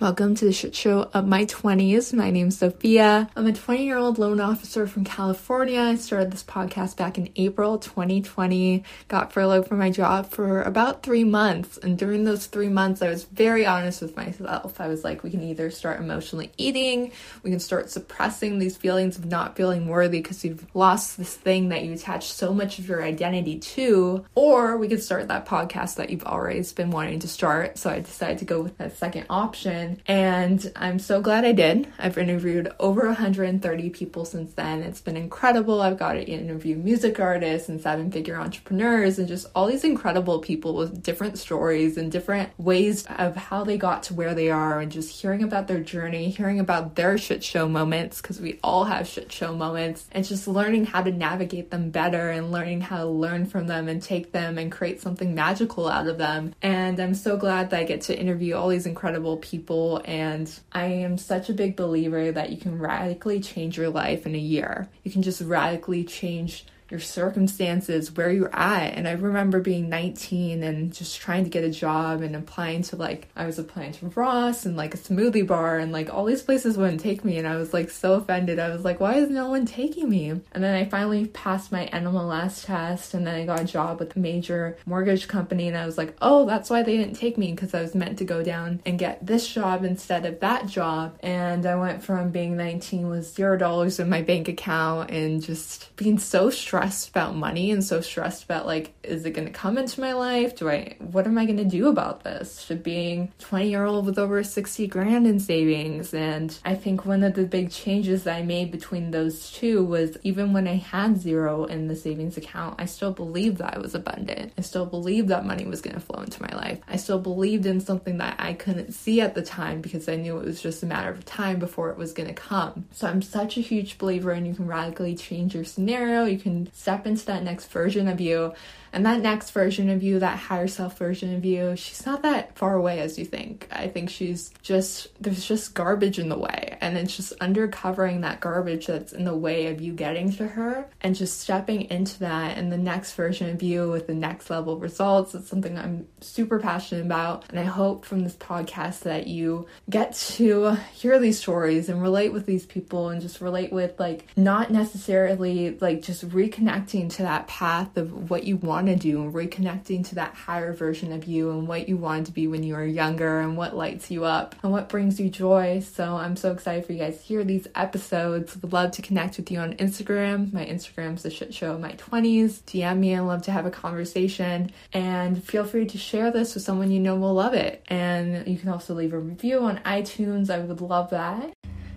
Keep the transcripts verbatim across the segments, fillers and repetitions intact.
Welcome to the Shit Show of My twenties. My name's Sophia. I'm a twenty-year-old loan officer from California. I started this podcast back in April twenty twenty, got furloughed from my job for about three months. And during those three months, I was very honest with myself. I was like, we can either start emotionally eating, we can start suppressing these feelings of not feeling worthy because you've lost this thing that you attach so much of your identity to, or we could start that podcast that you've always been wanting to start. So I decided to go with that second option. And I'm so glad I did. I've interviewed over one hundred thirty people since then. It's been incredible. I've got to interview music artists and seven-figure entrepreneurs and just all these incredible people with different stories and different ways of how they got to where they are, and just hearing about their journey, hearing about their shit show moments, because we all have shit show moments, and just learning how to navigate them better and learning how to learn from them and take them and create something magical out of them. And I'm so glad that I get to interview all these incredible people. And I am such a big believer that you can radically change your life in a year. You can just radically change your circumstances, where you're at. And I remember being nineteen and just trying to get a job and applying to like, I was applying to Ross and like a smoothie bar, and like all these places wouldn't take me. And I was like so offended. I was like, why is no one taking me? And then I finally passed my N M L S test, and then I got a job with a major mortgage company. And I was like, oh, that's why they didn't take me, because I was meant to go down and get this job instead of that job. And I went from being nineteen with zero dollars in my bank account and just being so stressed about money and so stressed about like, is it going to come into my life? Do I, what am I going to do about this? To being twenty year old with over sixty grand in savings. And I think one of the big changes that I made between those two was, even when I had zero in the savings account, I still believed that I was abundant. I still believed that money was going to flow into my life. I still believed in something that I couldn't see at the time because I knew it was just a matter of time before it was going to come. So I'm such a huge believer in you can radically change your scenario. You can step into that next version of you. And that next version of you, that higher self version of you, she's not that far away as you think. I think she's just, there's just garbage in the way. And it's just undercovering that garbage that's in the way of you getting to her and just stepping into that. And the next version of you with the next level results, it's something I'm super passionate about. And I hope from this podcast that you get to hear these stories and relate with these people and just relate with like, not necessarily like just reconnecting to that path of what you want to do, and reconnecting to that higher version of you and what you wanted to be when you were younger and what lights you up and what brings you joy. So I'm so excited for you guys to hear these episodes. Would love to connect with you on Instagram. My Instagram's The Shit Show of My twenties. D M me. I'd love to have a conversation, and feel free to share this with someone you know will love it. And you can also leave a review on iTunes. I would love that.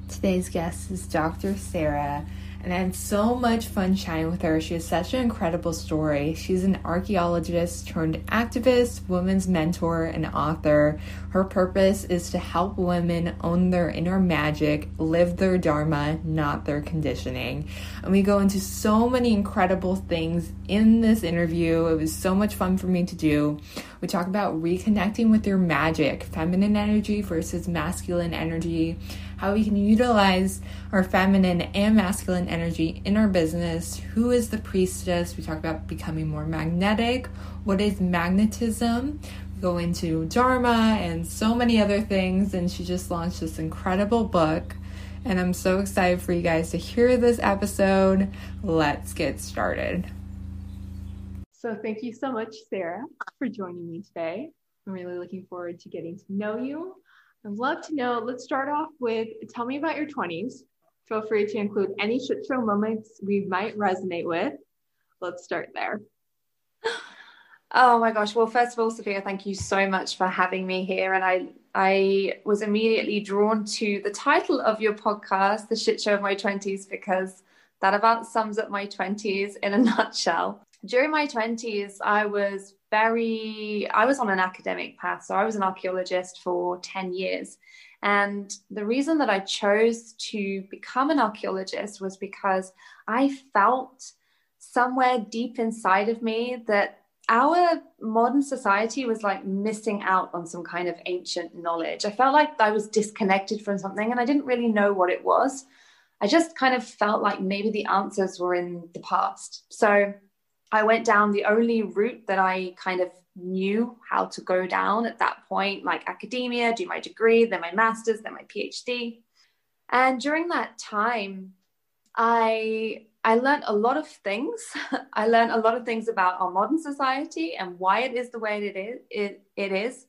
Today's guest is Doctor Sarah. And I had so much fun chatting with her. She has such an incredible story. She's an archaeologist turned activist, women's mentor, and author. Her purpose is to help women own their inner magic, live their dharma, not their conditioning. And we go into so many incredible things in this interview. It was so much fun for me to do. We talk about reconnecting with your magic, feminine energy versus masculine energy, how we can utilize our feminine and masculine energy in our business, who is the priestess, we talk about becoming more magnetic, what is magnetism, we go into dharma and so many other things, and she just launched this incredible book, and I'm so excited for you guys to hear this episode. Let's get started. So thank you so much, Sarah, for joining me today. I'm really looking forward to getting to know you. I'd love to know, let's start off with, tell me about your twenties. Feel free to include any shit show moments we might resonate with. Let's start there. Oh my gosh. Well, first of all, Sophia, thank you so much for having me here. And I I was immediately drawn to the title of your podcast, The Shit Show of My twenties, because that about sums up my twenties in a nutshell. During my twenties, I was very, I was on an academic path. So I was an archaeologist for ten years. And the reason that I chose to become an archaeologist was because I felt somewhere deep inside of me that our modern society was like missing out on some kind of ancient knowledge. I felt like I was disconnected from something and I didn't really know what it was. I just kind of felt like maybe the answers were in the past. So I went down the only route that I kind of knew how to go down at that point, like academia, do my degree, then my master's, then my PhD. And during that time, I I learned a lot of things. I learned a lot of things about our modern society and why it is the way it is. It, it is.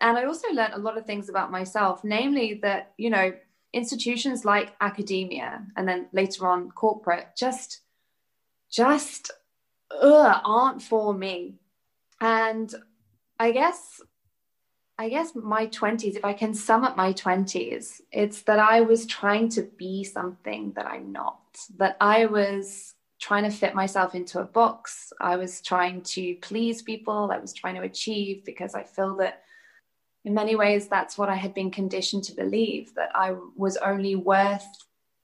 And I also learned a lot of things about myself, namely that, you know, institutions like academia and then later on corporate just, just ugh, aren't for me. And I guess, I guess my twenties, if I can sum up my twenties, it's that I was trying to be something that I'm not, that I was trying to fit myself into a box. I was trying to please people. I was trying to achieve, because I feel that in many ways, that's what I had been conditioned to believe, that I was only worth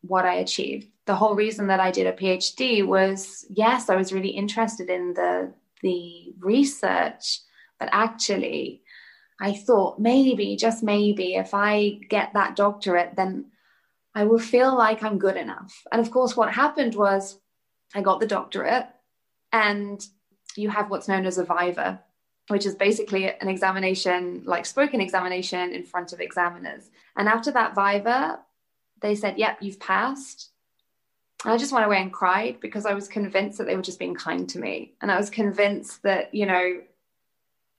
what I achieved. The whole reason that I did a PhD was, yes, I was really interested in the the research, but actually I thought maybe, just maybe, if I get that doctorate, then I will feel like I'm good enough. And of course, what happened was I got the doctorate, and you have what's known as a viva, which is basically an examination, like spoken examination in front of examiners. And after that viva, they said, yep, you've passed. I just went away and cried, because I was convinced that they were just being kind to me. And I was convinced that, you know,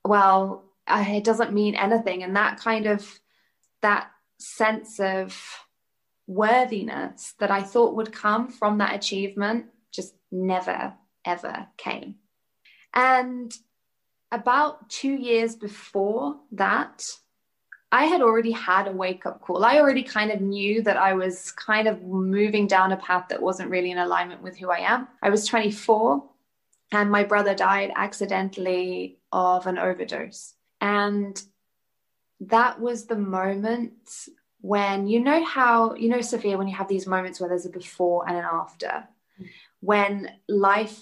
well, I, it doesn't mean anything. And that kind of, that sense of worthiness that I thought would come from that achievement just never, ever came. And about two years before that, I had already had a wake-up call. I already kind of knew that I was kind of moving down a path that wasn't really in alignment with who I am. I was twenty-four, and my brother died accidentally of an overdose. And that was the moment when, you know how, you know, Sophia, when you have these moments where there's a before and an after, when life,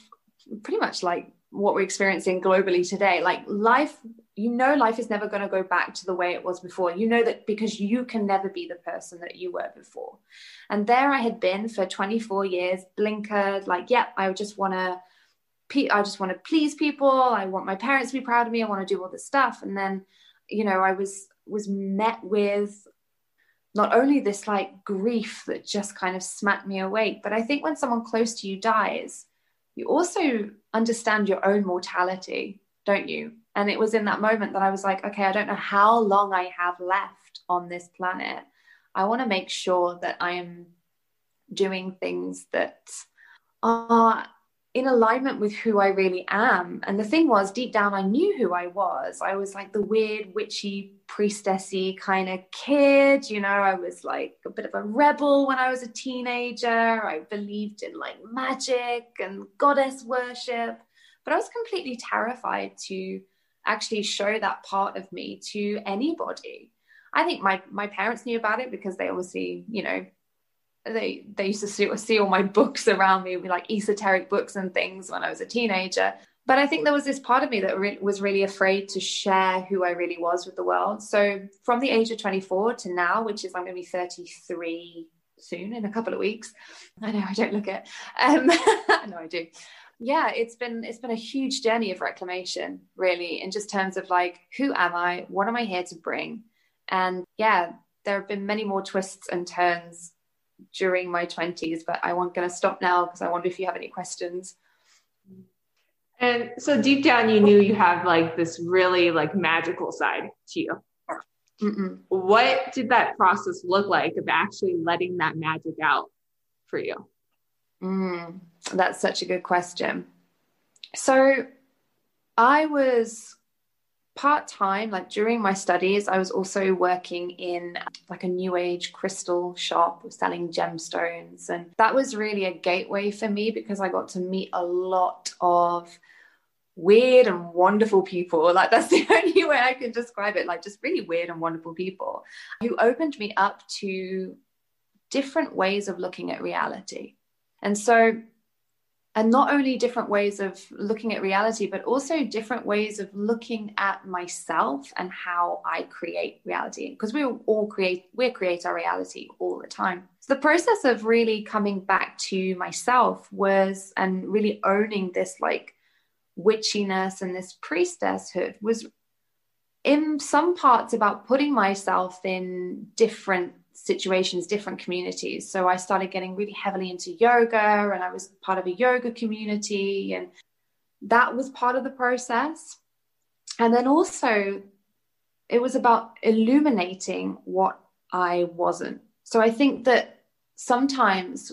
pretty much like what we're experiencing globally today, like life, you know, life is never going to go back to the way it was before. You know that, because you can never be the person that you were before. And there I had been for twenty-four years, blinkered, like, yep, yeah, I just want to, pe- I just want to please people. I want my parents to be proud of me. I want to do all this stuff. And then, you know, I was, was met with not only this like grief that just kind of smacked me awake, but I think when someone close to you dies, you also understand your own mortality, don't you? And it was in that moment that I was like, okay, I don't know how long I have left on this planet. I want to make sure that I am doing things that are in alignment with who I really am. And the thing was, deep down, I knew who I was. I was like the weird, witchy, priestessy kind of kid. You know, I was like a bit of a rebel when I was a teenager. I believed in like magic and goddess worship, but I was completely terrified to actually show that part of me to anybody. I think my my parents knew about it, because they obviously, you know, they they used to see, see all my books around me, like esoteric books and things when I was a teenager. But I think there was this part of me that re- was really afraid to share who I really was with the world. So from the age of twenty-four to now, which is, I'm going to be thirty-three soon, in a couple of weeks. I know I don't look it. Um, no, I do. Yeah, it's been it's been a huge journey of reclamation, really, in just terms of like, who am I? What am I here to bring? And yeah, there have been many more twists and turns during my twenties, but I won't going to stop now, because I wonder if you have any questions. And so deep down, you knew you have like this really like magical side to you. Mm-mm. What did that process look like of actually letting that magic out for you? Mm, that's such a good question. So I was part-time, like during my studies, I was also working in like a new age crystal shop selling gemstones. And that was really a gateway for me, because I got to meet a lot of weird and wonderful people. Like that's the only way I can describe it. Like just really weird and wonderful people who opened me up to different ways of looking at reality. And so And not only different ways of looking at reality, but also different ways of looking at myself and how I create reality. Because we all create, we create our reality all the time. So the process of really coming back to myself was, and really owning this like witchiness and this priestesshood was in some parts about putting myself in different situations, different communities. So I started getting really heavily into yoga, and I was part of a yoga community, and that was part of the process. And then also it was about illuminating what I wasn't. So I think that sometimes,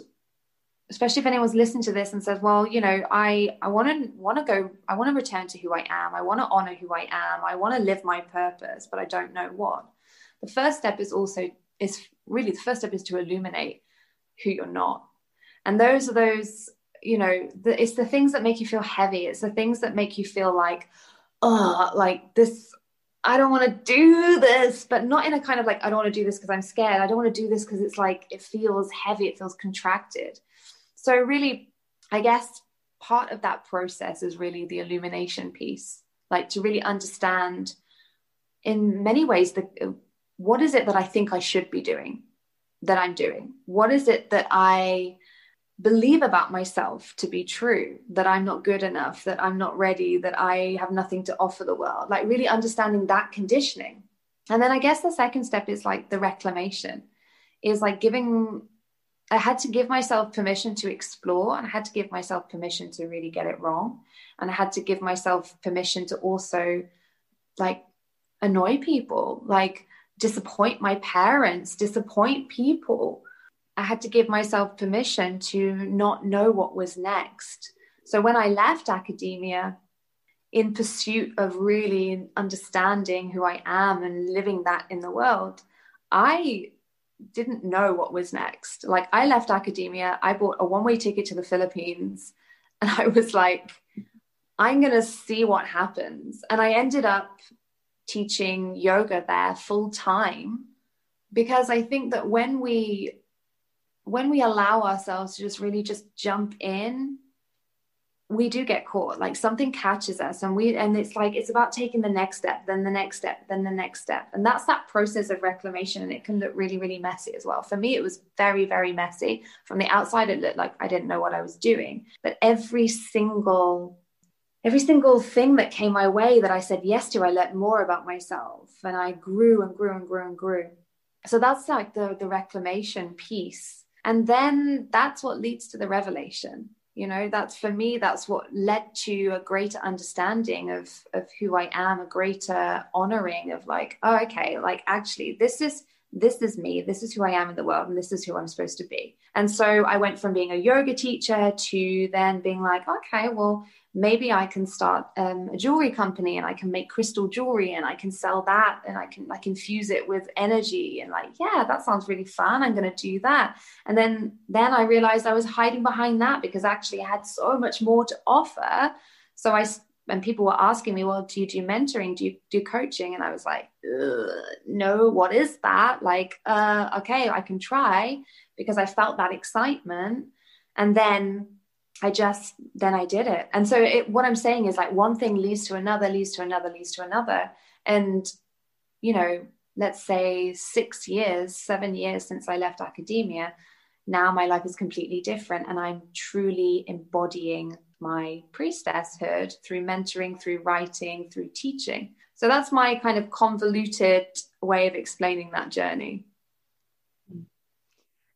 especially if anyone's listening to this and says, well, you know, I, I want to want to go, I want to return to who I am. I want to honor who I am. I want to live my purpose, but I don't know what. The first step is also, is really the first step is to illuminate who you're not. And those are those, you know, the, it's the things that make you feel heavy. It's the things that make you feel like, oh, like this, I don't want to do this, but not in a kind of like, I don't want to do this because I'm scared. I don't want to do this because it's like, it feels heavy. It feels contracted. So really, I guess part of that process is really the illumination piece, like to really understand in many ways, the, what is it that I think I should be doing that I'm doing? What is it that I believe about myself to be true, that I'm not good enough, that I'm not ready, that I have nothing to offer the world? Like really understanding that conditioning. And then I guess the second step is like the reclamation, is like giving, I had to give myself permission to explore, and I had to give myself permission to really get it wrong. And I had to give myself permission to also like annoy people, like disappoint my parents, disappoint people. I had to give myself permission to not know what was next. So when I left academia in pursuit of really understanding who I am and living that in the world, I didn't know what was next. Like I left academia, I bought a one-way ticket to the Philippines, and I was like, I'm going to see what happens. And I ended up teaching yoga there full time, because I think that when we when we allow ourselves to just really just jump in, we do get caught, like something catches us, and we, and it's like, it's about taking the next step, then the next step, then the next step. And that's that process of reclamation. And it can look really, really messy as well. For me, it was very, very messy. From the outside, it looked like I didn't know what I was doing, but every single, every single thing that came my way that I said yes to, I learned more about myself, and I grew and grew and grew and grew. So that's like the, the reclamation piece. And then that's what leads to the revelation. You know, that's for me, that's what led to a greater understanding of, of who I am, a greater honoring of like, oh, okay, like actually this is, this is me, this is who I am in the world, and this is who I'm supposed to be. And so I went from being a yoga teacher to then being like, okay, well, maybe I can start um, a jewelry company, and I can make crystal jewelry, and I can sell that, and I can like infuse it with energy, and like, yeah, that sounds really fun. I'm going to do that. And then, then I realized I was hiding behind that, because actually I had so much more to offer. So I, and people were asking me, well, do you do mentoring? Do you do coaching? And I was like, no, what is that? Like, uh, okay, I can try, because I felt that excitement. And then I just, then I did it. And so it, what I'm saying is like one thing leads to another, leads to another, leads to another. And, you know, let's say six years, seven years since I left academia, now my life is completely different, and I'm truly embodying my priestesshood through mentoring, through writing, through teaching. So that's my kind of convoluted way of explaining that journey.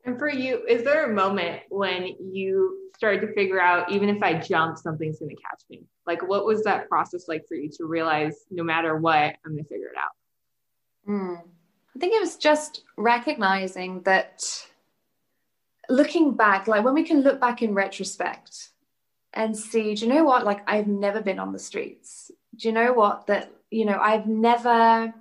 And for you, is there a moment when you started to figure out, even if I jump, something's going to catch me? Like, what was that process like for you to realize, no matter what, I'm going to figure it out? Mm. I think it was just recognizing that, looking back, like when we can look back in retrospect and see, do you know what? Like, I've never been on the streets. Do you know what? That, you know, I've never,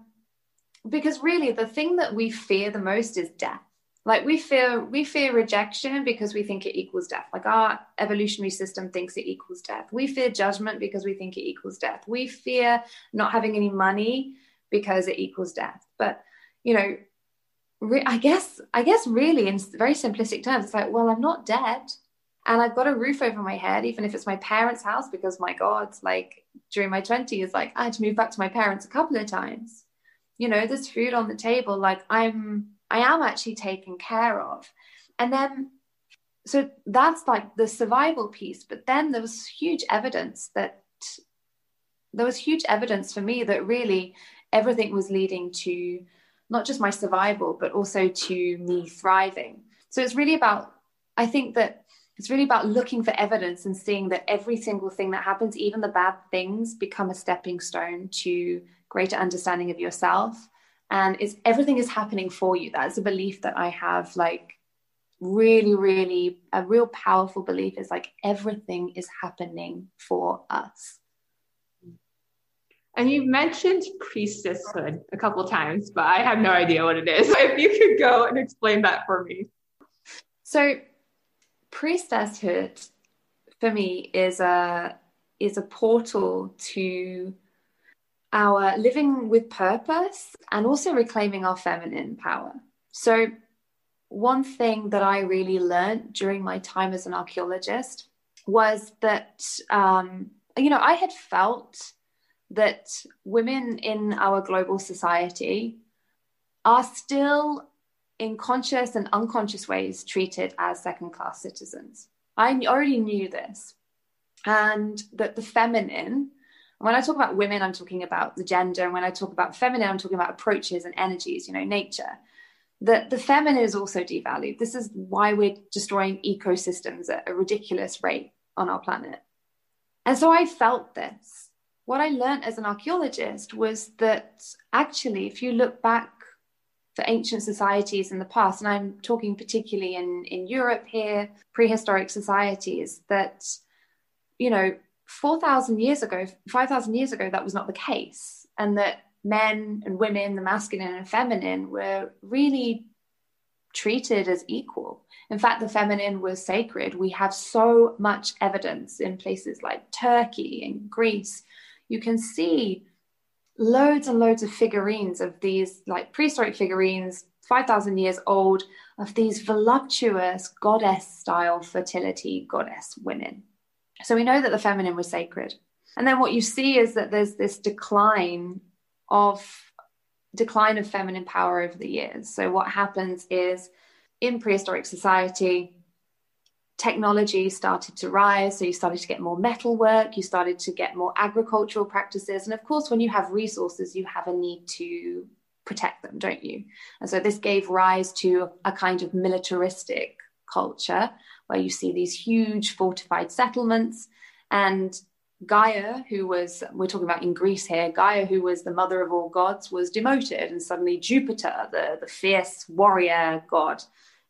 because really the thing that we fear the most is death. Like we fear, we fear rejection because we think it equals death. Like our evolutionary system thinks it equals death. We fear judgment because we think it equals death. We fear not having any money because it equals death. But, you know, re- I guess, I guess really in very simplistic terms, it's like, well, I'm not dead, and I've got a roof over my head, even if it's my parents' house, because my God, like during my twenties, like I had to move back to my parents a couple of times. You know, there's food on the table. Like I'm, I am actually taken care of. And then, so that's like the survival piece. But then there was huge evidence that there was huge evidence for me that really everything was leading to not just my survival, but also to me thriving. So it's really about, I think that it's really about looking for evidence and seeing that every single thing that happens, even the bad things, become a stepping stone to greater understanding of yourself. And it's everything is happening for you. That's a belief that I have, like really, really a real powerful belief is like everything is happening for us. And you mentioned priestesshood a couple of times, but I have no idea what it is. If you could go and explain that for me. So priestesshood for me is a is a portal to our living with purpose and also reclaiming our feminine power. So one thing that I really learned during my time as an archaeologist was that, um, you know, I had felt that women in our global society are still in conscious and unconscious ways treated as second-class citizens. I already knew this. And that the feminine, when I talk about women, I'm talking about the gender. And when I talk about feminine, I'm talking about approaches and energies, you know, nature. That the feminine is also devalued. This is why we're destroying ecosystems at a ridiculous rate on our planet. And so I felt this. What I learned as an archaeologist was that actually, if you look back for ancient societies in the past, and I'm talking particularly in, in Europe here, prehistoric societies, that, you know, four thousand years ago, five thousand years ago, that was not the case. And that men and women, the masculine and feminine, were really treated as equal. In fact, the feminine was sacred. We have so much evidence in places like Turkey and Greece. You can see loads and loads of figurines of these like prehistoric figurines, five thousand years old, of these voluptuous goddess style fertility goddess women. So we know that the feminine was sacred. And then what you see is that there's this decline of decline of feminine power over the years. So what happens is in prehistoric society, technology started to rise. So you started to get more metal work, you started to get more agricultural practices. And of course, when you have resources, you have a need to protect them, don't you? And so this gave rise to a kind of militaristic culture where you see these huge fortified settlements. And Gaia, who was, we're talking about in Greece here, Gaia, who was the mother of all gods, was demoted. And suddenly Jupiter, the, the fierce warrior god,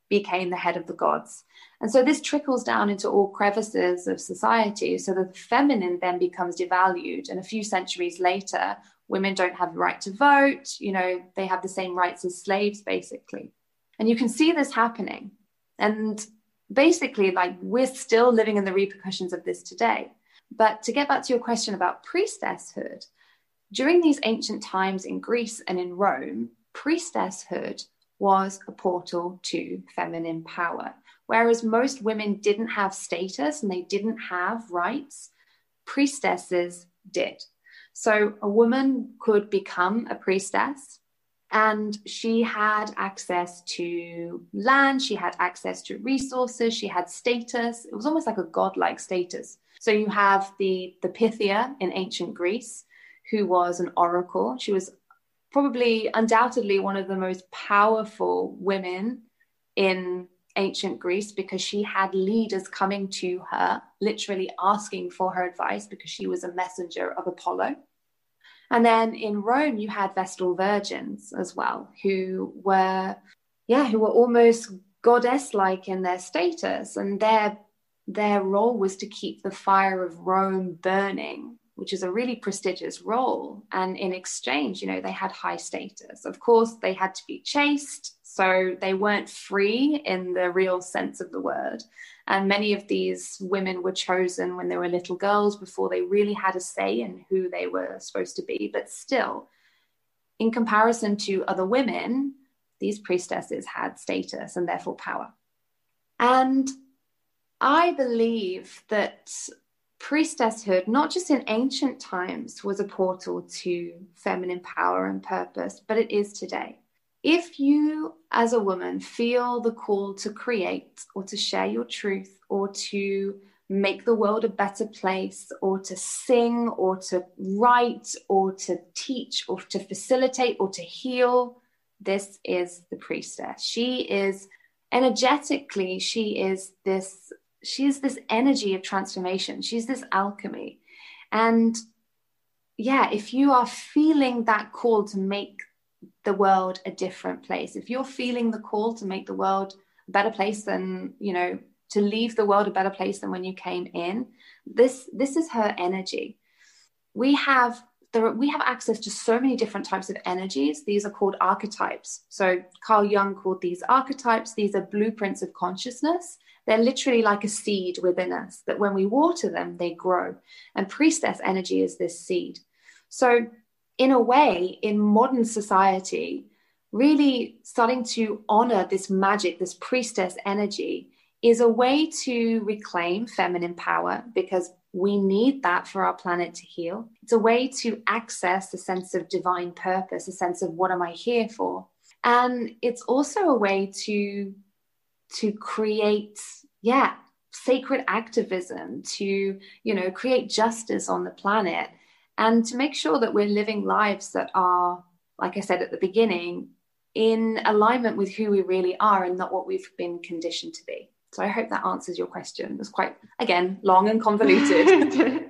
became the head of the gods. And so this trickles down into all crevices of society, so that the feminine then becomes devalued. And a few centuries later, women don't have the right to vote. You know, they have the same rights as slaves, basically. And you can see this happening. And basically, like, we're still living in the repercussions of this today. But to get back to your question about priestesshood, during these ancient times in Greece and in Rome, priestesshood was a portal to feminine power. Whereas most women didn't have status and they didn't have rights, priestesses did. So a woman could become a priestess and she had access to land, she had access to resources, she had status. It was almost like a godlike status. So you have the, the Pythia in ancient Greece, who was an oracle. She was probably undoubtedly one of the most powerful women in ancient Greece because she had leaders coming to her, literally asking for her advice because she was a messenger of Apollo. And then in Rome, you had Vestal virgins as well, who were, yeah, who were almost goddess-like in their status. And their, their role was to keep the fire of Rome burning, which is a really prestigious role. And in exchange, you know, they had high status. Of course, they had to be chaste. So they weren't free in the real sense of the word. And many of these women were chosen when they were little girls before they really had a say in who they were supposed to be. But still, in comparison to other women, these priestesses had status and therefore power. And I believe that priestesshood, not just in ancient times, was a portal to feminine power and purpose, but it is today. If you, as a woman, feel the call to create or to share your truth or to make the world a better place, or to sing, or to write, or to teach, or to facilitate, or to heal. This is the priestess. She is energetically, she is this, she is this energy of transformation. She's this alchemy. And yeah, if you are feeling that call to make the world a different place, if you're feeling the call to make the world a better place than, you know, to leave the world a better place than when you came in, this, this is her energy. We have there, we have access to so many different types of energies. These are called archetypes. So Carl Jung called these archetypes. These are blueprints of consciousness. They're literally like a seed within us that when we water them, they grow. And priestess energy is this seed. So in a way, in modern society, really starting to honor this magic, this priestess energy, is a way to reclaim feminine power, because we need that for our planet to heal. It's a way to access a sense of divine purpose, a sense of what am I here for? And it's also a way to, to create, yeah, sacred activism, to, you know, create justice on the planet, and to make sure that we're living lives that are, like I said at the beginning, in alignment with who we really are and not what we've been conditioned to be. So I hope that answers your question. It was quite, again, long and convoluted. It did.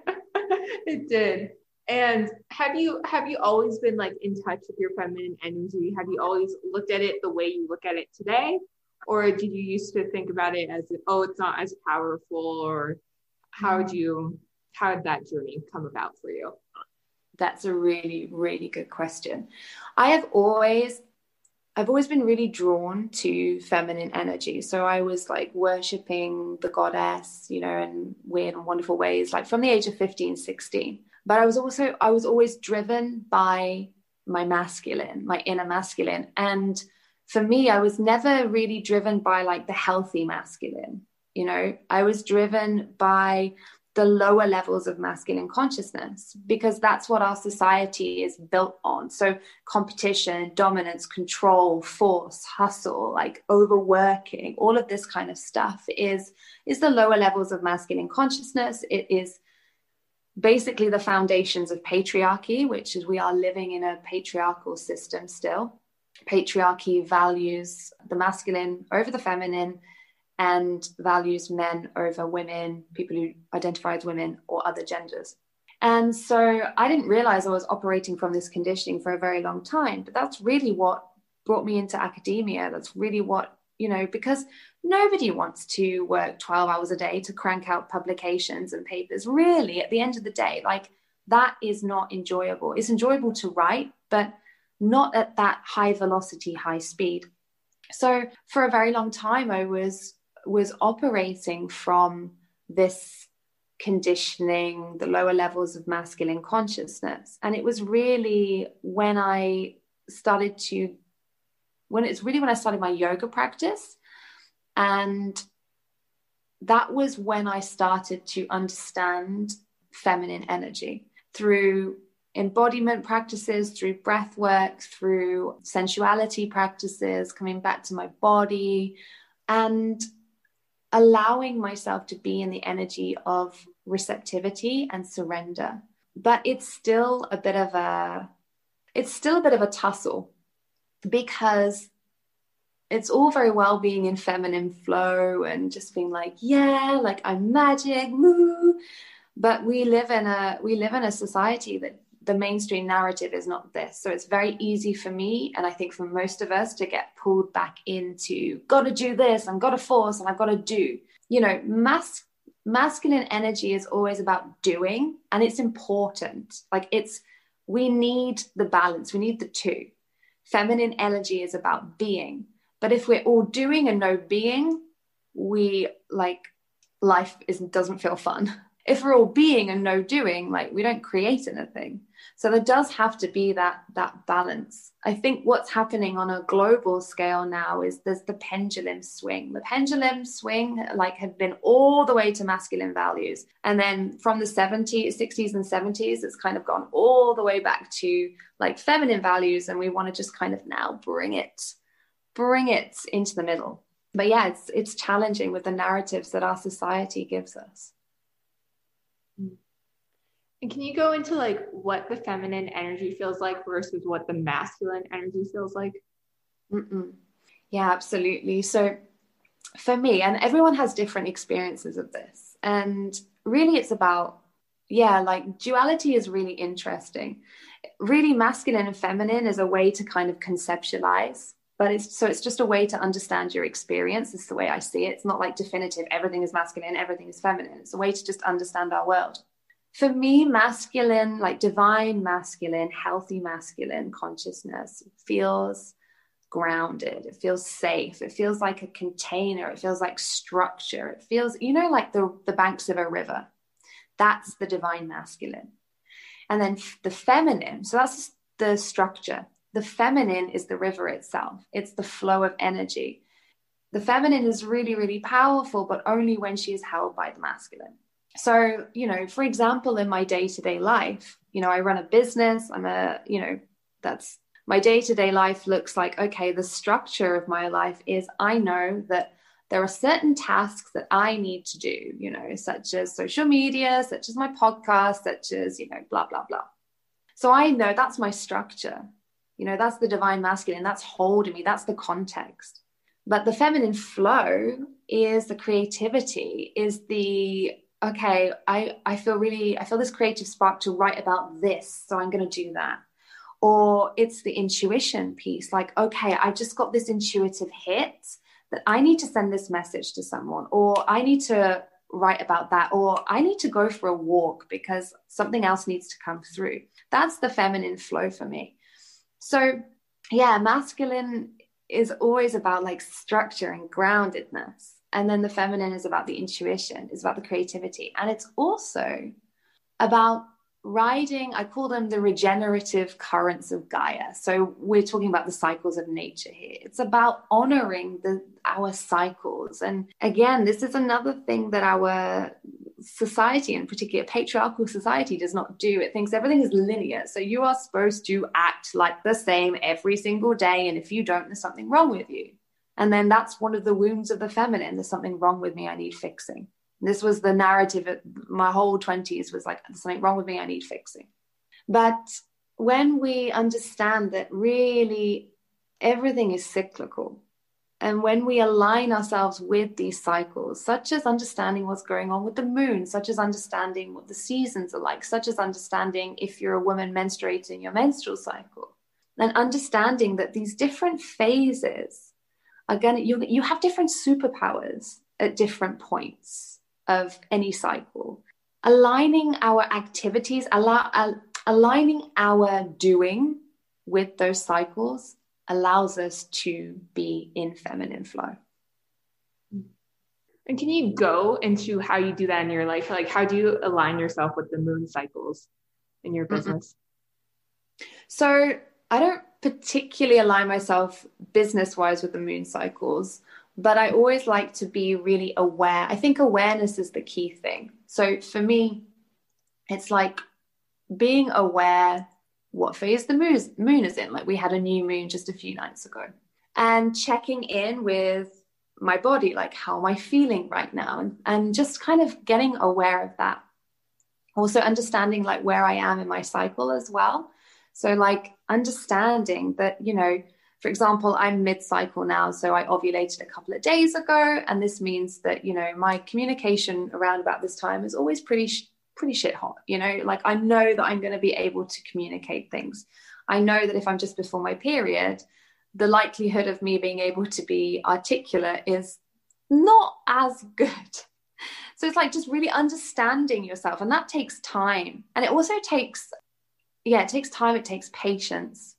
It did. And have you have you always been like in touch with your feminine energy? Have you always looked at it the way you look at it today? Or did you used to think about it as, oh, it's not as powerful? Or how did you, how did that journey come about for you? That's a really, really good question. I have always I've always been really drawn to feminine energy. So I was like worshiping the goddess, you know, in weird and wonderful ways, like from the age of fifteen, sixteen. But I was also, I was always driven by my masculine, my inner masculine. And for me, I was never really driven by like the healthy masculine, you know, I was driven by the lower levels of masculine consciousness, because that's what our society is built on. So competition, dominance, control, force, hustle, like overworking, all of this kind of stuff is, is the lower levels of masculine consciousness. It is basically the foundations of patriarchy, which is we are living in a patriarchal system still. Patriarchy values the masculine over the feminine, and values men over women, people who identify as women or other genders. And so I didn't realize I was operating from this conditioning for a very long time, but that's really what brought me into academia. That's really what, you know, because nobody wants to work twelve hours a day to crank out publications and papers. Really, at the end of the day, like that is not enjoyable. It's enjoyable to write, but not at that high velocity, high speed. So for a very long time, I was, was operating from this conditioning, the lower levels of masculine consciousness. And it was really when I started to, when it's really when I started my yoga practice. And that was when I started to understand feminine energy through embodiment practices, through breath work, through sensuality practices, coming back to my body and allowing myself to be in the energy of receptivity and surrender. But it's still a bit of a, it's still a bit of a tussle, because it's all very well being in feminine flow and just being like, yeah, like I'm magic, woo. But we live in a, we live in a society that the mainstream narrative is not this. So it's very easy for me, and I think for most of us, to get pulled back into, got to do this, I've got to force, and I've got to do. You know, mas- masculine energy is always about doing, and it's important. Like it's, we need the balance, we need the two. Feminine energy is about being. But if we're all doing and no being, we like, life is, doesn't feel fun. If we're all being and no doing, like we don't create anything. So there does have to be that, that balance. I think what's happening on a global scale now is there's the pendulum swing. The pendulum swing, like, have been all the way to masculine values. And then from the seventies, sixties and seventies, it's kind of gone all the way back to like feminine values. And we want to just kind of now bring it, bring it into the middle. But yeah, it's, it's challenging with the narratives that our society gives us. And can you go into like what the feminine energy feels like versus what the masculine energy feels like? Mm-mm. Yeah, absolutely. So for me, and everyone has different experiences of this, and really it's about, yeah, like duality is really interesting. Really, masculine and feminine is a way to kind of conceptualize, but it's, so it's just a way to understand your experience. It's the way I see it. It's not like definitive, everything is masculine, everything is feminine. It's a way to just understand our world. For me, masculine, like divine masculine, healthy masculine consciousness feels grounded. It feels safe. It feels like a container. It feels like structure. It feels, you know, like the, the banks of a river. That's the divine masculine. And then the feminine, so that's the structure. The feminine is the river itself. It's the flow of energy. The feminine is really, really powerful, but only when she is held by the masculine. So, you know, for example, in my day-to-day life, you know, I run a business. I'm a, you know, that's my day-to-day life looks like, okay, the structure of my life is I know that there are certain tasks that I need to do, you know, such as social media, such as my podcast, such as, you know, blah, blah, blah. So I know that's my structure. You know, that's the divine masculine. That's holding me. That's the context. But the feminine flow is the creativity, is the, okay, I, I feel really, I feel this creative spark to write about this. So I'm going to do that. Or it's the intuition piece. Like, okay, I've just got this intuitive hit that I need to send this message to someone, or I need to write about that, or I need to go for a walk because something else needs to come through. That's the feminine flow for me. So yeah, masculine is always about like structure and groundedness. And then the feminine is about the intuition, is about the creativity. And it's also about riding, I call them the regenerative currents of Gaia. So we're talking about the cycles of nature here. It's about honoring the, our cycles. And again, this is another thing that our society, in particular patriarchal society, does not do. It thinks everything is linear. So you are supposed to act like the same every single day. And if you don't, there's something wrong with you. And then that's one of the wounds of the feminine. There's something wrong with me. I need fixing. This was the narrative of my whole twenties, was like, there's something wrong with me, I need fixing. But when we understand that really everything is cyclical, and when we align ourselves with these cycles, such as understanding what's going on with the moon, such as understanding what the seasons are like, such as understanding if you're a woman menstruating your menstrual cycle, and understanding that these different phases are going to, you, you have different superpowers at different points of any cycle. Aligning our activities, al- al- aligning our doing with those cycles allows us to be in feminine flow. And can you go into how you do that in your life? Like, how do you align yourself with the moon cycles in your business? Mm-hmm. So I don't particularly align myself business-wise with the moon cycles, but I always like to be really aware. I think awareness is the key thing. So for me, it's like being aware what phase the moon is, moon is in. Like, we had a new moon just a few nights ago, and checking in with my body, like, how am I feeling right now? And, and just kind of getting aware of that. Also understanding like where I am in my cycle as well. So like understanding that, you know, for example, I'm mid-cycle now, so I ovulated a couple of days ago, and this means that, you know, my communication around about this time is always pretty, sh- pretty shit hot, you know, like I know that I'm going to be able to communicate things. I know that if I'm just before my period, the likelihood of me being able to be articulate is not as good. So it's like just really understanding yourself, and that takes time. And it also takes, yeah, it takes time, it takes patience.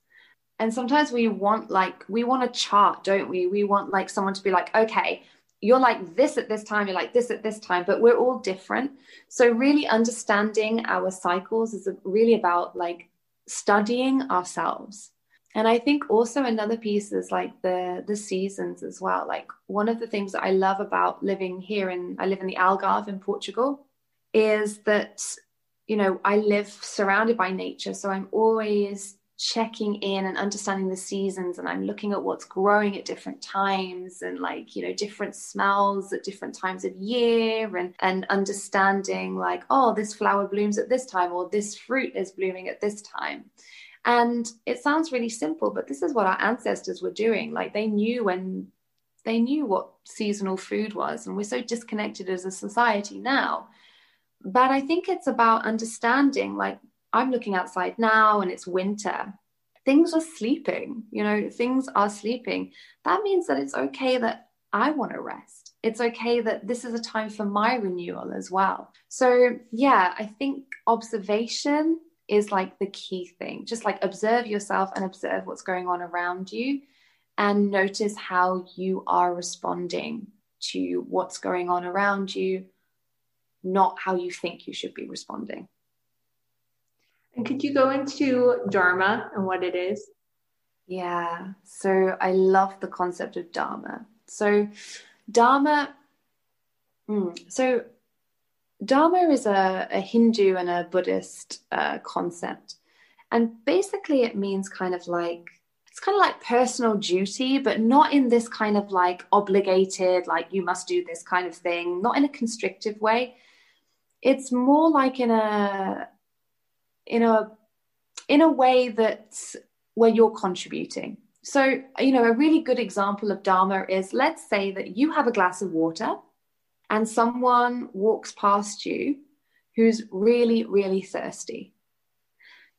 And sometimes we want like, we want a chart, don't we? We want like someone to be like, okay, you're like this at this time, you're like this at this time, but we're all different. So really understanding our cycles is really about like studying ourselves. And I think also another piece is like the, the seasons as well. Like one of the things that I love about living here in, I live in the Algarve in Portugal, is that, you know, I live surrounded by nature. So I'm always checking in and understanding the seasons, and I'm looking at what's growing at different times, and like, you know, different smells at different times of year, and and understanding like, oh, this flower blooms at this time, or this fruit is blooming at this time. And it sounds really simple, but this is what our ancestors were doing. Like, they knew when they knew what seasonal food was, and we're so disconnected as a society now. But I think it's about understanding, like, I'm looking outside now and it's winter. Things are sleeping, you know, things are sleeping. That means that it's okay that I want to rest. It's okay that this is a time for my renewal as well. So yeah, I think observation is like the key thing. Just like observe yourself and observe what's going on around you, and notice how you are responding to what's going on around you, not how you think you should be responding. And could you go into dharma and what it is? Yeah, so I love the concept of dharma. So dharma, so dharma is a, a Hindu and a Buddhist uh, concept. And basically it means kind of like, it's kind of like personal duty, but not in this kind of like obligated, like you must do this kind of thing, not in a constrictive way. It's more like in a, in a in a way that where you're contributing. So, you know, a really good example of dharma is, let's say that you have a glass of water and someone walks past you who's really, really thirsty.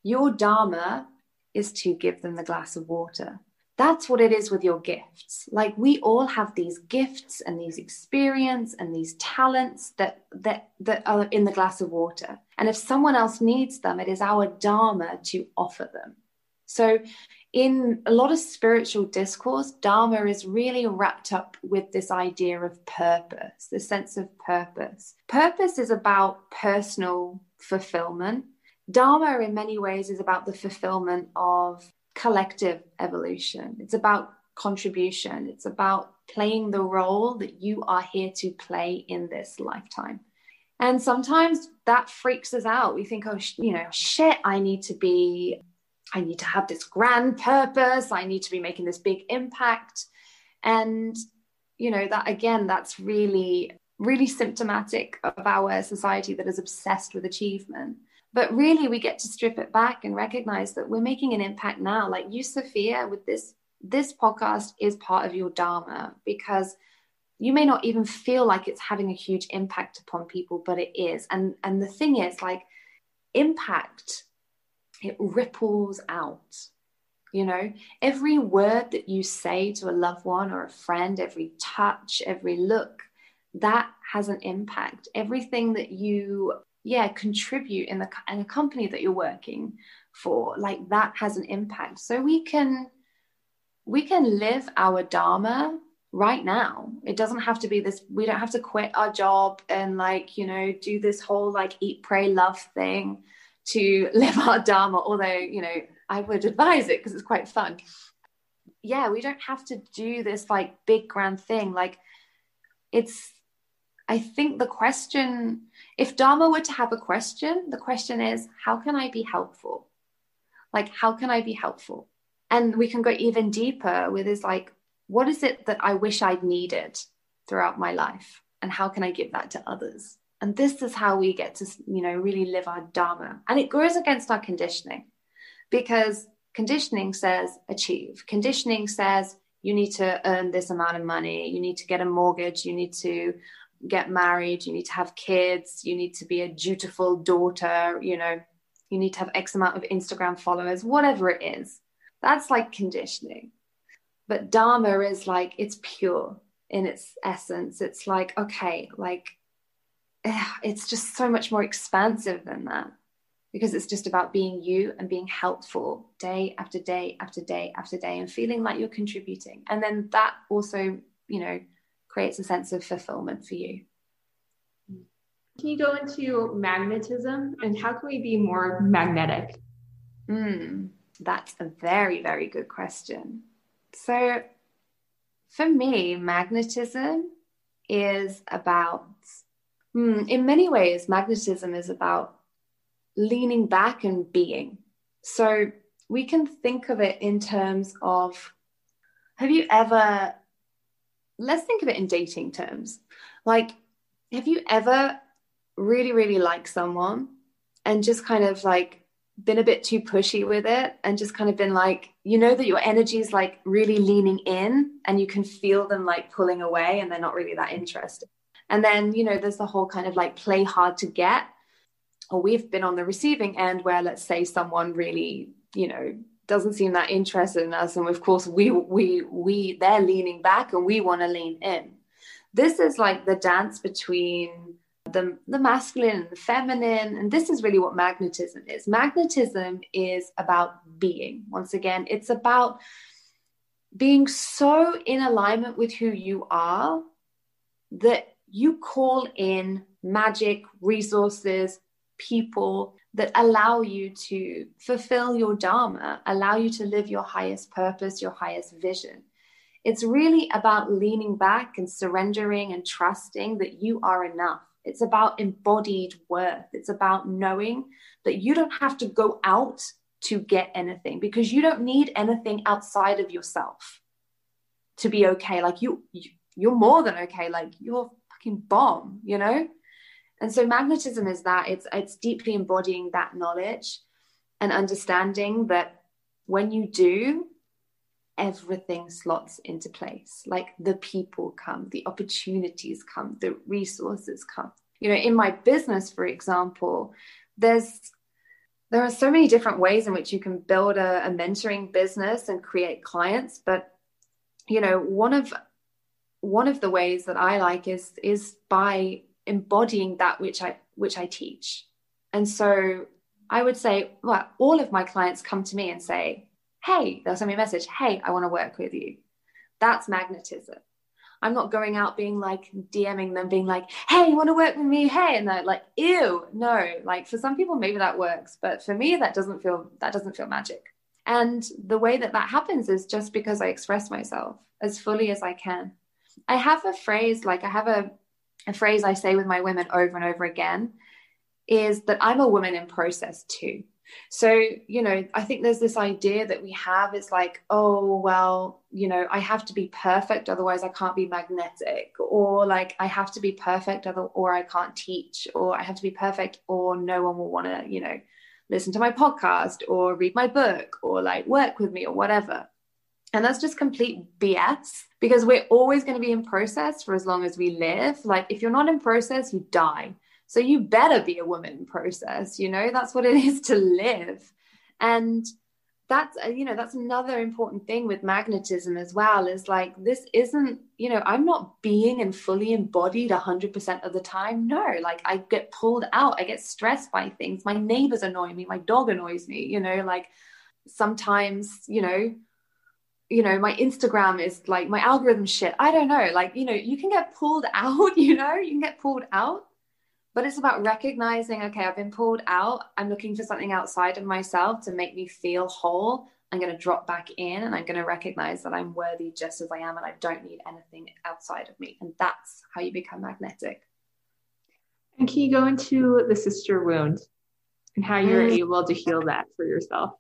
Your dharma is to give them the glass of water. That's what it is with your gifts. Like, we all have these gifts and these experience and these talents that that that are in the glass of water. And if someone else needs them, it is our dharma to offer them. So in a lot of spiritual discourse, dharma is really wrapped up with this idea of purpose, the sense of purpose. Purpose is about personal fulfillment. Dharma in many ways is about the fulfillment of collective evolution. It's about contribution. It's about playing the role that you are here to play in this lifetime. And sometimes that freaks us out. We think, oh, sh- you know, shit, I need to be, I need to have this grand purpose. I need to be making this big impact. And, you know, that again, that's really, really symptomatic of our society that is obsessed with achievement. But really, we get to strip it back and recognize that we're making an impact now. Like you, Sophia, with this, this podcast is part of your dharma, because you may not even feel like it's having a huge impact upon people, but it is. And, and the thing is, like, impact, it ripples out. You know, every word that you say to a loved one or a friend, every touch, every look, that has an impact. Everything that you... yeah, contribute in the in a company that you're working for, like, that has an impact. So we can we can live our dharma right now. It doesn't have to be this, we don't have to quit our job and, like, you know, do this whole like eat, pray, love thing to live our dharma, although, you know, I would advise it because it's quite fun. Yeah, we don't have to do this like big grand thing. Like, it's, I think the question, if dharma were to have a question, the question is, how can I be helpful? Like, how can I be helpful? And we can go even deeper with is like, what is it that I wish I'd needed throughout my life? And how can I give that to others? And this is how we get to, you know, really live our dharma. And it goes against our conditioning, because conditioning says achieve. Conditioning says you need to earn this amount of money. You need to get a mortgage. You need to get married, you need to have kids, you need to be a dutiful daughter, you know, you need to have X amount of Instagram followers, whatever it is. That's like conditioning. But dharma is like, it's pure in its essence. It's like, okay, like, it's just so much more expansive than that, because it's just about being you and being helpful day after day after day after day and feeling like you're contributing. And then that also, you know, creates a sense of fulfillment for you. Can you go into magnetism and how can we be more magnetic? Mm, that's a very, very good question. So for me, magnetism is about, mm, in many ways, magnetism is about leaning back and being. So we can think of it in terms of, have you ever, let's think of it in dating terms. Like, have you ever really, really liked someone and just kind of like been a bit too pushy with it and just kind of been like, you know, that your energy is like really leaning in and you can feel them like pulling away and they're not really that interested. And then, you know, there's the whole kind of like play hard to get, or we've been on the receiving end where, let's say, someone really, you know, doesn't seem that interested in us. And of course we, we, we, they're leaning back and we want to lean in. This is like the dance between The, the masculine and the feminine, and this is really what magnetism is. Magnetism is about being. Once again, it's about being so in alignment with who you are that you call in magic, resources, people that allow you to fulfill your dharma, allow you to live your highest purpose, your highest vision. It's really about leaning back and surrendering and trusting that you are enough. It's about embodied worth. It's about knowing that you don't have to go out to get anything, because you don't need anything outside of yourself to be okay. Like you, you're more than okay. Like you're fucking bomb, you know? And so magnetism is that. It's, it's deeply embodying that knowledge and understanding that when you do, everything slots into place. Like the people come, the opportunities come, the resources come. You know, in my business, for example, there's there are so many different ways in which you can build a, a mentoring business and create clients. But you know, one of one of the ways that I like is is by embodying that which I which I teach. And so I would say, well, all of my clients come to me and say, hey, they'll send me a message. Hey, I want to work with you. That's magnetism. I'm not going out being like DMing them, being like, hey, you want to work with me? Hey. And they're like, ew, no. Like for some people, maybe that works. But for me, that doesn't feel, that doesn't feel magic. And the way that that happens is just because I express myself as fully as I can. I have a phrase, like I have a, a phrase I say with my women over and over again, is that I'm a woman in process too. So, you know, I think there's this idea that we have, it's like, oh, well, you know, I have to be perfect, otherwise I can't be magnetic, or like I have to be perfect other, or I can't teach, or I have to be perfect or no one will want to, you know, listen to my podcast or read my book or like work with me or whatever. And that's just complete B S, because we're always going to be in process for as long as we live. Like if you're not in process, you die. So you better be a woman in process, you know, that's what it is to live. And that's, you know, that's another important thing with magnetism as well, is like, this isn't, you know, I'm not being and fully embodied one hundred percent of the time. No, like I get pulled out, I get stressed by things. My neighbors annoy me, my dog annoys me, you know, like sometimes, you know, you know, my Instagram is like my algorithm shit. I don't know, like, you know, you can get pulled out, you know, you can get pulled out. But it's about recognizing, okay, I've been pulled out. I'm looking for something outside of myself to make me feel whole. I'm going to drop back in and I'm going to recognize that I'm worthy just as I am and I don't need anything outside of me. And that's how you become magnetic. And can you go into the sister wound and how you're able to heal that for yourself?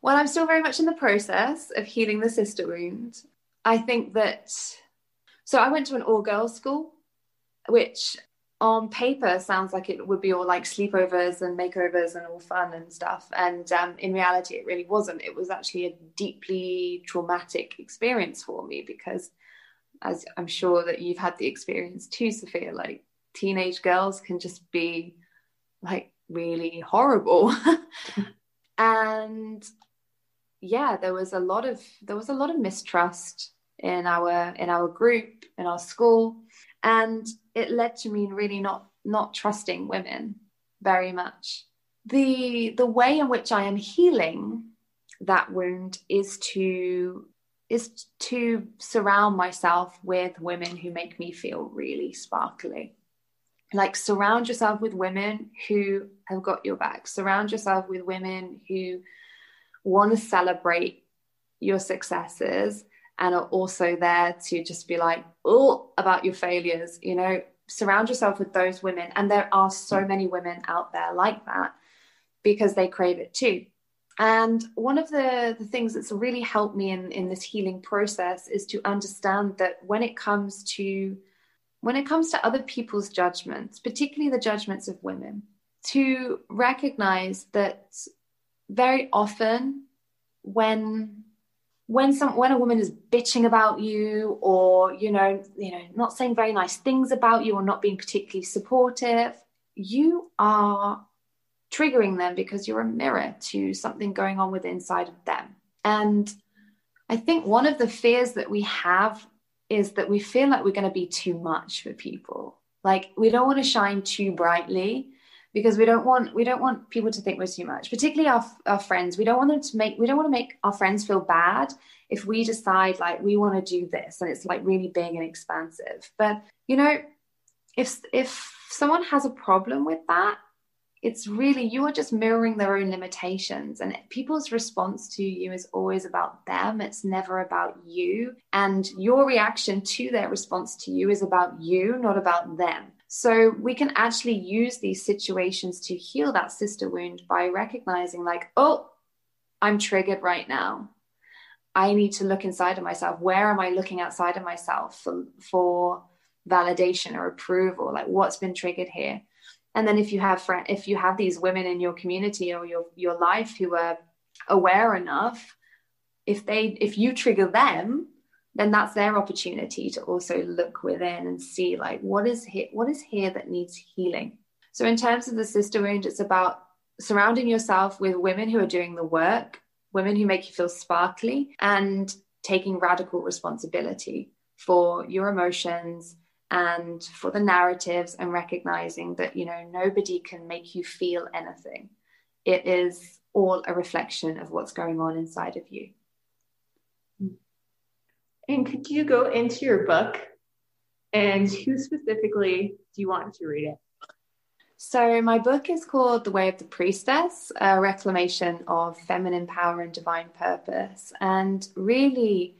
Well, I'm still very much in the process of healing the sister wound. I think that, so I went to an all-girls school, which on paper sounds like it would be all like sleepovers and makeovers and all fun and stuff. And um, in reality, it really wasn't. It was actually a deeply traumatic experience for me, because as I'm sure that you've had the experience too, Sophia, like teenage girls can just be like really horrible. And yeah, there was a lot of, there was a lot of mistrust in our, in our group, in our school. And it led to me really not not trusting women very much. The the way in which I am healing that wound is to is to surround myself with women who make me feel really sparkly. Like surround yourself with women who have got your back. Surround yourself with women who want to celebrate your successes and are also there to just be like, oh, about your failures, you know, surround yourself with those women. And there are so many women out there like that, because they crave it too. And one of the, the things that's really helped me in, in this healing process is to understand that when it comes to when it comes to other people's judgments, particularly the judgments of women, to recognize that very often when when some when a woman is bitching about you, or you know, you know, not saying very nice things about you, or not being particularly supportive, you are triggering them because you're a mirror to something going on with inside of them. And I think one of the fears that we have is that we feel like we're going to be too much for people. Like, we don't want to shine too brightly because we don't want, we don't want people to think we're too much, particularly our, our friends. We don't want them to make, we don't want to make our friends feel bad if we decide like we want to do this and it's like really big and expansive. But, you know, if, if someone has a problem with that, it's really, you are just mirroring their own limitations, and people's response to you is always about them. It's never about you, and your reaction to their response to you is about you, not about them. So we can actually use these situations to heal that sister wound by recognizing like, oh, I'm triggered right now. I need to look inside of myself. Where am I looking outside of myself for, for validation or approval? Like, what's been triggered here? And then if you have friend, if you have these women in your community or your, your life who are aware enough, if they, if you trigger them, then that's their opportunity to also look within and see like, what is here, what is here that needs healing? So in terms of the sister wound, it's about surrounding yourself with women who are doing the work, women who make you feel sparkly, and taking radical responsibility for your emotions and for the narratives, and recognizing that, you know, nobody can make you feel anything. It is all a reflection of what's going on inside of you. And could you go into your book, and who specifically do you want to read it? So my book is called The Way of the Priestess, A Reclamation of Feminine Power and Divine Purpose. And really,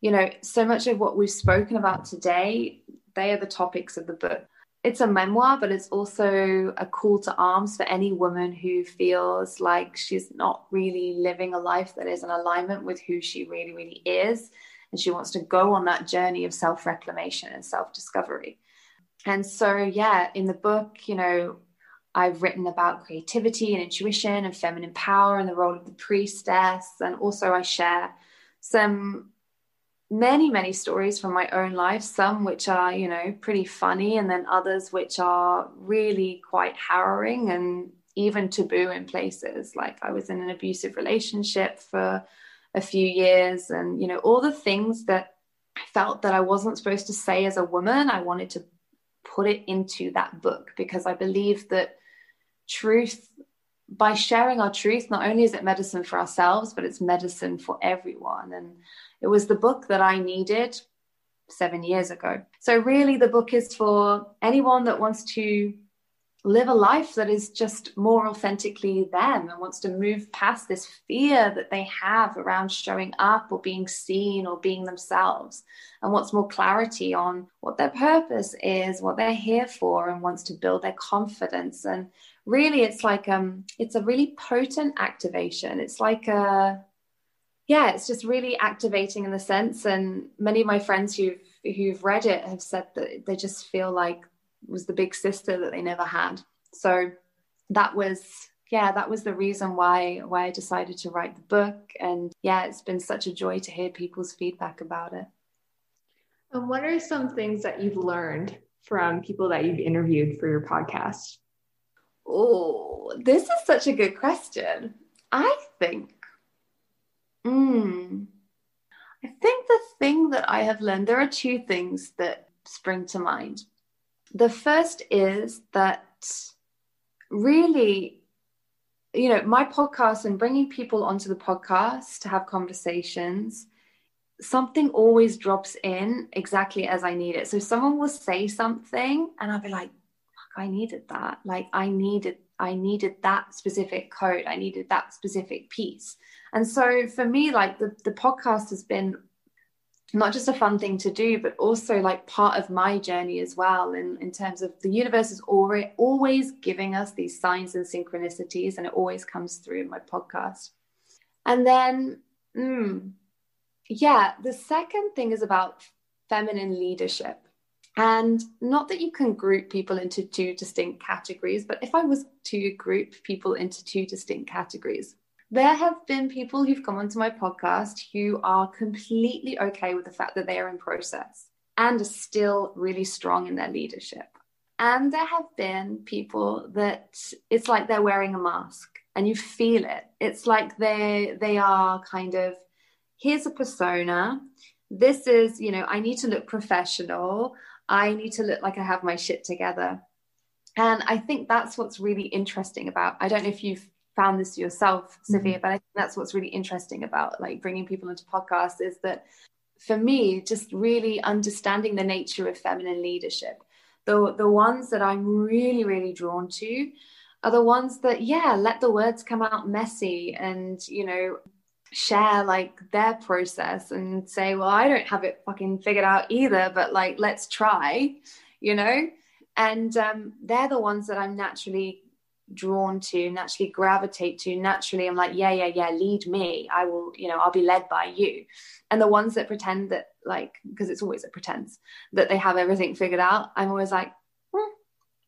you know, so much of what we've spoken about today, they are the topics of the book. It's a memoir, but it's also a call to arms for any woman who feels like she's not really living a life that is in alignment with who she really, really is. And she wants to go on that journey of self-reclamation and self-discovery. And so, yeah, in the book, you know, I've written about creativity and intuition and feminine power and the role of the priestess. And also I share some many, many stories from my own life, some which are, you know, pretty funny, and then others which are really quite harrowing and even taboo in places. Like, I was in an abusive relationship for a few years, and, you know, all the things that I felt that I wasn't supposed to say as a woman, I wanted to put it into that book, because I believe that truth, by sharing our truth, not only is it medicine for ourselves, but it's medicine for everyone. And it was the book that I needed seven years ago. So really, the book is for anyone that wants to live a life that is just more authentically them, and wants to move past this fear that they have around showing up or being seen or being themselves, and wants more clarity on what their purpose is, what they're here for, and wants to build their confidence. And really, it's like, um, it's a really potent activation. It's like a... yeah, it's just really activating in the sense. And many of my friends who've, who've read it have said that they just feel like it was the big sister that they never had. So that was, yeah, that was the reason why, why I decided to write the book. And yeah, it's been such a joy to hear people's feedback about it. And what are some things that you've learned from people that you've interviewed for your podcast? Oh, this is such a good question. I think Mm. I think the thing that I have learned, there are two things that spring to mind. The first is that really, you know, my podcast and bringing people onto the podcast to have conversations, something always drops in exactly as I need it. So someone will say something and I'll be like, fuck, I needed that. Like, I needed I needed that specific code. I needed that specific piece. And so for me, like the, the podcast has been not just a fun thing to do, but also like part of my journey as well. In, in terms of the universe is already, always giving us these signs and synchronicities, and it always comes through in my podcast. And then, mm, yeah, the second thing is about feminine leadership. And not that you can group people into two distinct categories, but if I was to group people into two distinct categories, there have been people who've come onto my podcast who are completely okay with the fact that they are in process and are still really strong in their leadership. And there have been people that it's like they're wearing a mask and you feel it. It's like they they are kind of, here's a persona. This is, you know, I need to look professional. I need to look like I have my shit together. And I think that's what's really interesting about, I don't know if you've found this yourself, Sophia, mm-hmm. but I think that's what's really interesting about like bringing people into podcasts is that for me, just really understanding the nature of feminine leadership. The, the ones that I'm really, really drawn to are the ones that, yeah, let the words come out messy and, you know, share like their process and say, well, I don't have it fucking figured out either, but like, let's try, you know? And um, they're the ones that I'm naturally drawn to, naturally gravitate to, naturally. I'm like, yeah, yeah, yeah, lead me. I will, you know, I'll be led by you. And the ones that pretend that, like, because it's always a pretense that they have everything figured out, I'm always like, hmm,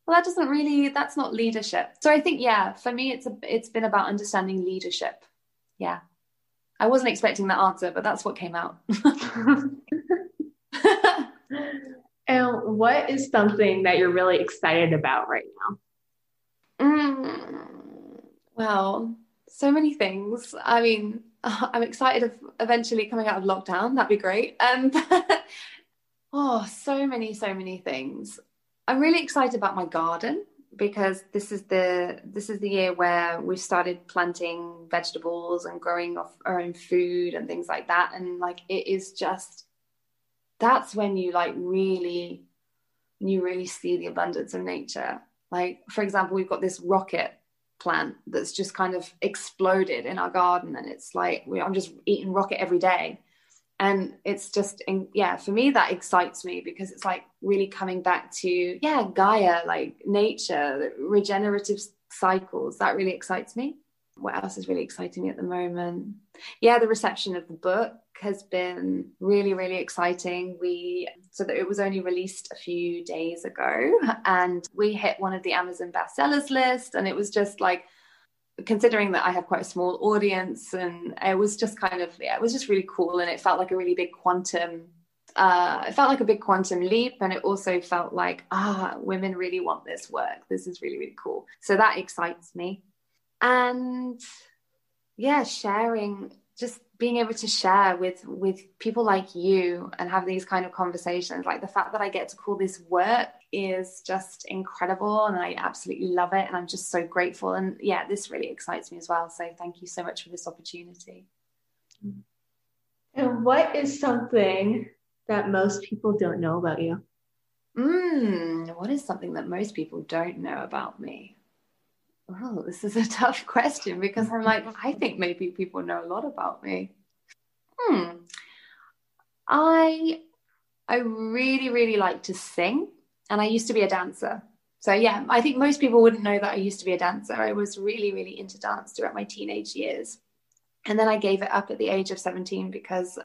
well, that doesn't really, that's not leadership. So I think, yeah, for me, it's a, it's been about understanding leadership. Yeah. I wasn't expecting that answer, but that's what came out. And what is something that you're really excited about right now? Mm, well, so many things. I mean, I'm excited of eventually coming out of lockdown. That'd be great. Um, oh, so many, so many things. I'm really excited about my garden, because this is the this is the year where we started planting vegetables and growing off our own food and things like that. And like, it is just, that's when you like really, you really see the abundance of nature. Like, for example, we've got this rocket plant that's just kind of exploded in our garden. And it's like, we, I'm just eating rocket every day. And it's just, in, yeah, for me, that excites me because it's like really coming back to, yeah, Gaia, like nature, regenerative cycles. That really excites me. What else is really exciting me at the moment? Yeah, the reception of the book has been really, really exciting. We, so that it was only released a few days ago and we hit one of the Amazon bestsellers list. And it was just like, considering that I have quite a small audience, and it was just kind of, yeah, it was just really cool. And it felt like a really big quantum, uh, it felt like a big quantum leap. And it also felt like, ah, women really want this work. This is really, really cool. So that excites me. And yeah, sharing, just being able to share with, with people like you and have these kind of conversations, like the fact that I get to call this work is just incredible. And I absolutely love it. And I'm just so grateful. And yeah, this really excites me as well. So thank you so much for this opportunity. And what is something that most people don't know about you? Mm, what is something that most people don't know about me? Oh, this is a tough question because I'm like, I think maybe people know a lot about me. Hmm. I, I really, really like to sing, and I used to be a dancer. So yeah, I think most people wouldn't know that I used to be a dancer. I was really, really into dance throughout my teenage years. And then I gave it up at the age of seventeen because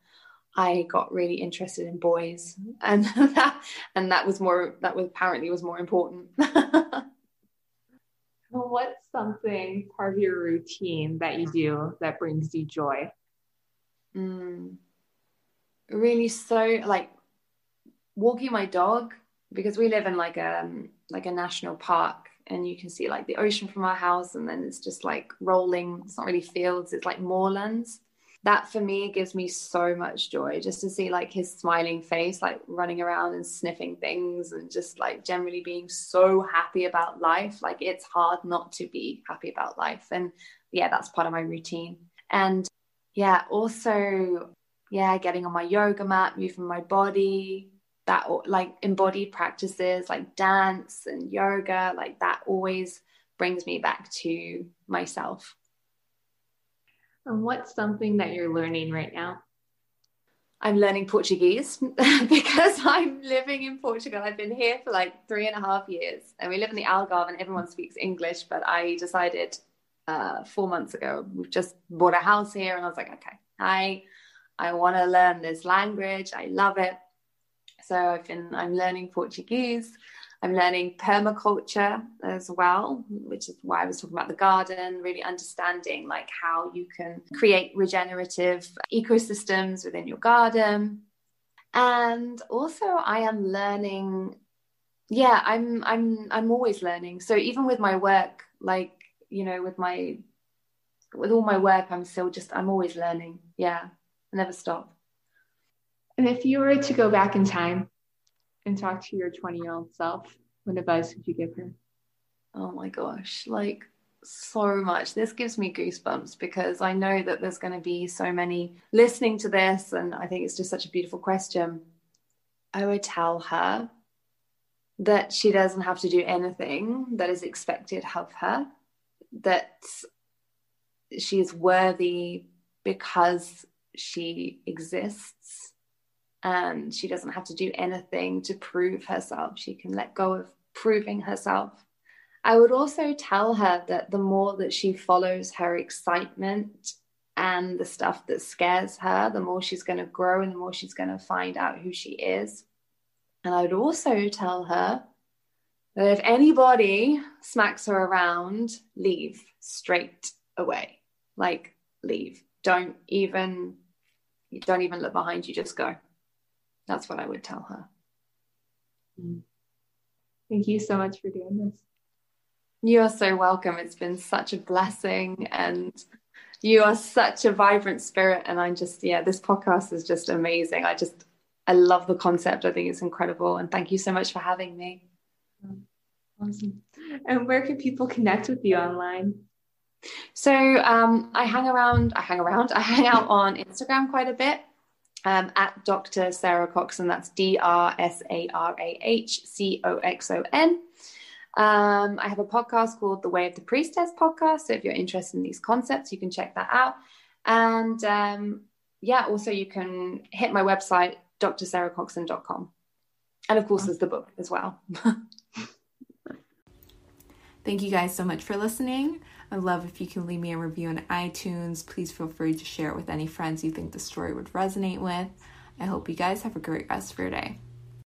I got really interested in boys, and that, and that was more, that was apparently was more important. Well, what's something part of your routine that you do that brings you joy? Mm, really, so like walking my dog, because we live in like a like a national park, and you can see like the ocean from our house, and then it's just like rolling. It's not really fields; it's like moorlands. That for me gives me so much joy, just to see like his smiling face, like running around and sniffing things and just like generally being so happy about life. Like it's hard not to be happy about life. And yeah, that's part of my routine. And yeah, also, yeah, getting on my yoga mat, moving my body, that like embodied practices like dance and yoga, like that always brings me back to myself. And what's something that you're learning right now? I'm learning Portuguese because I'm living in Portugal. I've been here for like three and a half years, and we live in the Algarve and everyone speaks English, but I decided uh, four months ago. We've just bought a house here. And I was like, okay, I, I want to learn this language. I love it. So I've been, I'm learning Portuguese. I'm learning permaculture as well, which is why I was talking about the garden, really understanding like how you can create regenerative ecosystems within your garden. And also I am learning, yeah, I'm I'm I'm always learning. So even with my work, like, you know, with my with all my work, I'm still just I'm always learning. Yeah. I never stop. And if you were to go back in time and talk to your twenty-year-old self, what advice would you give her? Oh my gosh, like so much. This gives me goosebumps because I know that there's going to be so many listening to this, and I think it's just such a beautiful question. I would tell her that she doesn't have to do anything that is expected of her, that she is worthy because she exists. And she doesn't have to do anything to prove herself. She can let go of proving herself. I would also tell her that the more that she follows her excitement and the stuff that scares her, the more she's going to grow and the more she's going to find out who she is. And I would also tell her that if anybody smacks her around, leave straight away. Like, leave. Don't even, don't even look behind you, just go. That's what I would tell her. Thank you so much for doing this. You're so welcome. It's been such a blessing, and you are such a vibrant spirit. And I'm just, yeah, this podcast is just amazing. I just, I love the concept. I think it's incredible. And thank you so much for having me. Awesome. And where can people connect with you online? So um, I hang around, I hang around, I hang out on Instagram quite a bit. Um, at Doctor Sarah Coxson, that's D R S A R A H C O X O N. Um, I have a podcast called The Way of the Priestess podcast. So if you're interested in these concepts, you can check that out. And um, yeah, also you can hit my website, D R sarah coxon dot com. And of course, there's the book as well. Thank you guys so much for listening. I'd love if you can leave me a review on iTunes. Please feel free to share it with any friends you think the story would resonate with. I hope you guys have a great rest of your day.